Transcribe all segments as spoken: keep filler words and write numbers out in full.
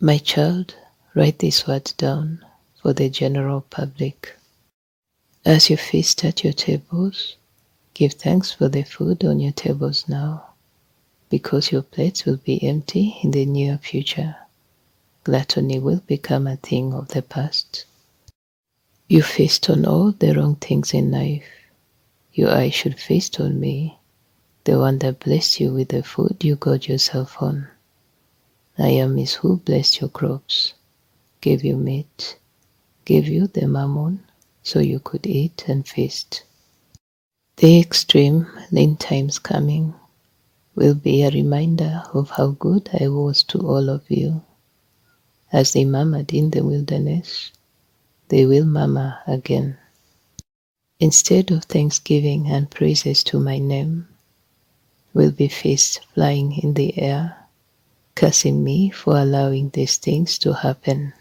My child, write these words down for the general public. As you feast at your tables, give thanks for the food on your tables now, because your plates will be empty in the near future. Gluttony will become a thing of the past. You feast on all the wrong things in life. Your eye should feast on me, the one that blessed you with the food you got yourself on. I am is who blessed your crops, gave you meat, gave you the mammon, so you could eat and feast. The extreme lean times coming will be a reminder of how good I was to all of you. As they murmured in the wilderness, they will murmur again. Instead of thanksgiving and praises to my name, will be fists flying in the air, cursing me for allowing these things to happen.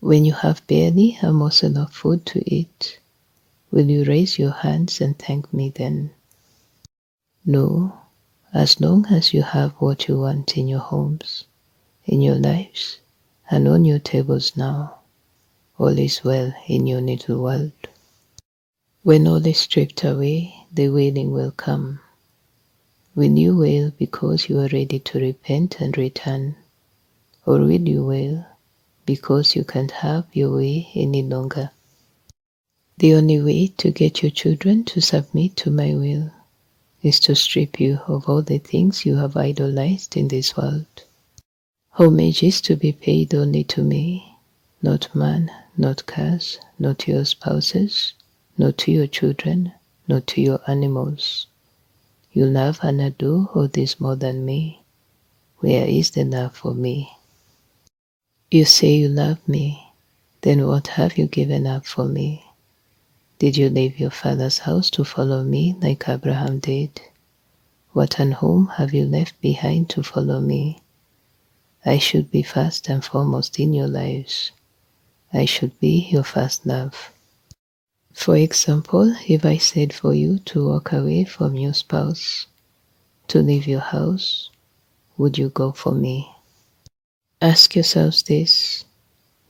When you have barely a morsel of food to eat, will you raise your hands and thank me then? No, as long as you have what you want in your homes, in your lives, and on your tables now, all is well in your little world. When all is stripped away, the wailing will come. Will you wail because you are ready to repent and return? Or will you wail because you can't have your way any longer? The only way to get your children to submit to my will is to strip you of all the things you have idolized in this world. Homage is to be paid only to me, not man, not cars, not to your spouses, not to your children, not to your animals. You love and adore all this more than me. Where is the love for me? You say you love me, then what have you given up for me? Did you leave your father's house to follow me like Abraham did? What and whom have you left behind to follow me? I should be first and foremost in your lives. I should be your first love. For example, if I said for you to walk away from your spouse, to leave your house, would you go for me? Ask yourselves this.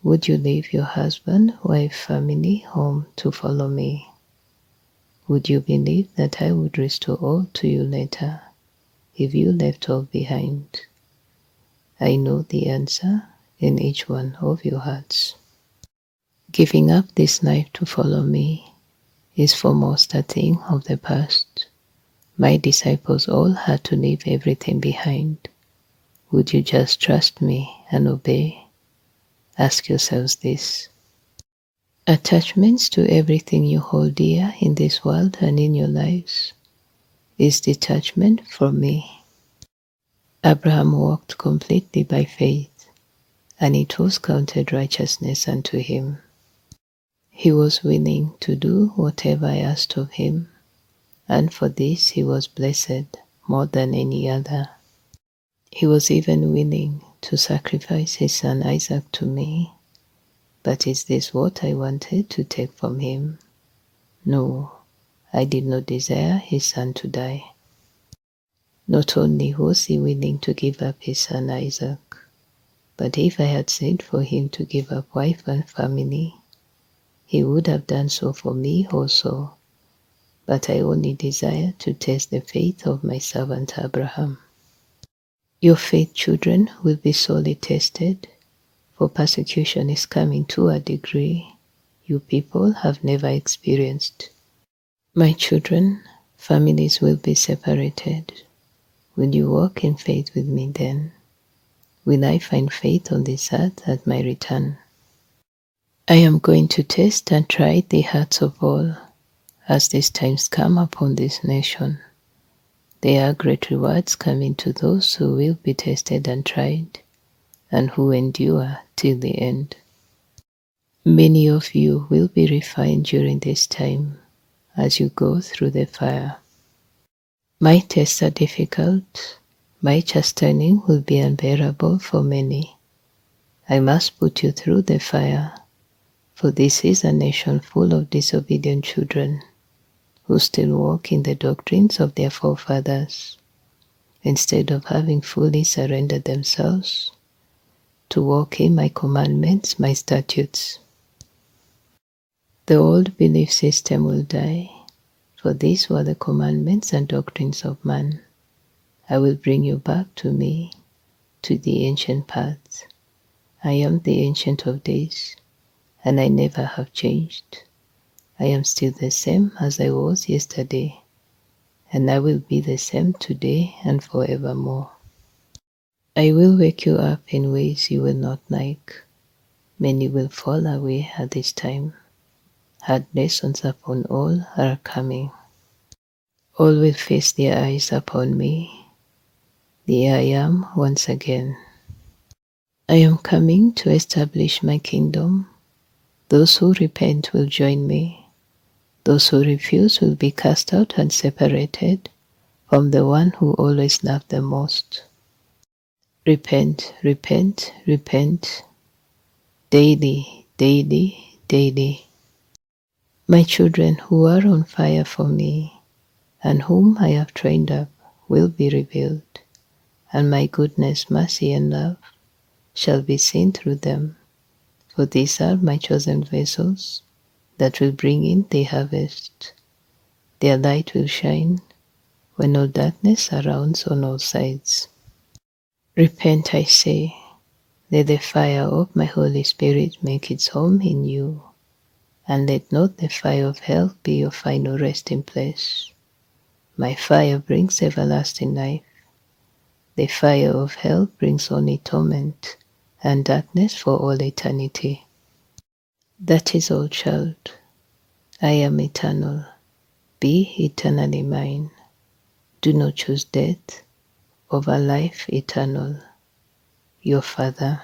Would you leave your husband, wife, family, home to follow me? Would you believe that I would restore all to you later, if you left all behind? I know the answer in each one of your hearts. Giving up this life to follow me is foremost a thing of the past. My disciples all had to leave everything behind. Would you just trust me and obey? Ask yourselves this. Attachments to everything you hold dear in this world and in your lives is detachment from me. Abraham walked completely by faith, and it was counted righteousness unto him. He was willing to do whatever I asked of him, and for this he was blessed more than any other. He was even willing to sacrifice his son Isaac to me. But is this what I wanted to take from him? No, I did not desire his son to die. Not only was he willing to give up his son Isaac, but if I had said for him to give up wife and family, he would have done so for me also. But I only desire to test the faith of my servant Abraham. Your faith, children, will be sorely tested, for persecution is coming to a degree you people have never experienced. My children, families will be separated. Will you walk in faith with me then? Will I find faith on this earth at my return? I am going to test and try the hearts of all, as these times come upon this nation. There are great rewards coming to those who will be tested and tried, and who endure till the end. Many of you will be refined during this time, as you go through the fire. My tests are difficult. My chastening will be unbearable for many. I must put you through the fire, for this is a nation full of disobedient children, who still walk in the doctrines of their forefathers, instead of having fully surrendered themselves to walk in my commandments, my statutes. The old belief system will die, for these were the commandments and doctrines of man. I will bring you back to me, to the ancient paths. I am the Ancient of Days, and I never have changed. I am still the same as I was yesterday, and I will be the same today and forevermore. I will wake you up in ways you will not like. Many will fall away at this time. Hard lessons upon all are coming. All will face their eyes upon me, the I Am once again. I am coming to establish my kingdom. Those who repent will join me. Those who refuse will be cast out and separated from the one who always loved the most. Repent, repent, repent, daily, daily, daily. My children who are on fire for me and whom I have trained up will be revealed, and my goodness, mercy and love shall be seen through them, for these are my chosen vessels that will bring in the harvest. Their light will shine when all darkness surrounds on all sides. Repent, I say. Let the fire of my Holy Spirit make its home in you, and let not the fire of hell be your final resting place. My fire brings everlasting life. The fire of hell brings only torment and darkness for all eternity. That is all, child. I am eternal. Be eternally mine. Do not choose death over life eternal. Your Father.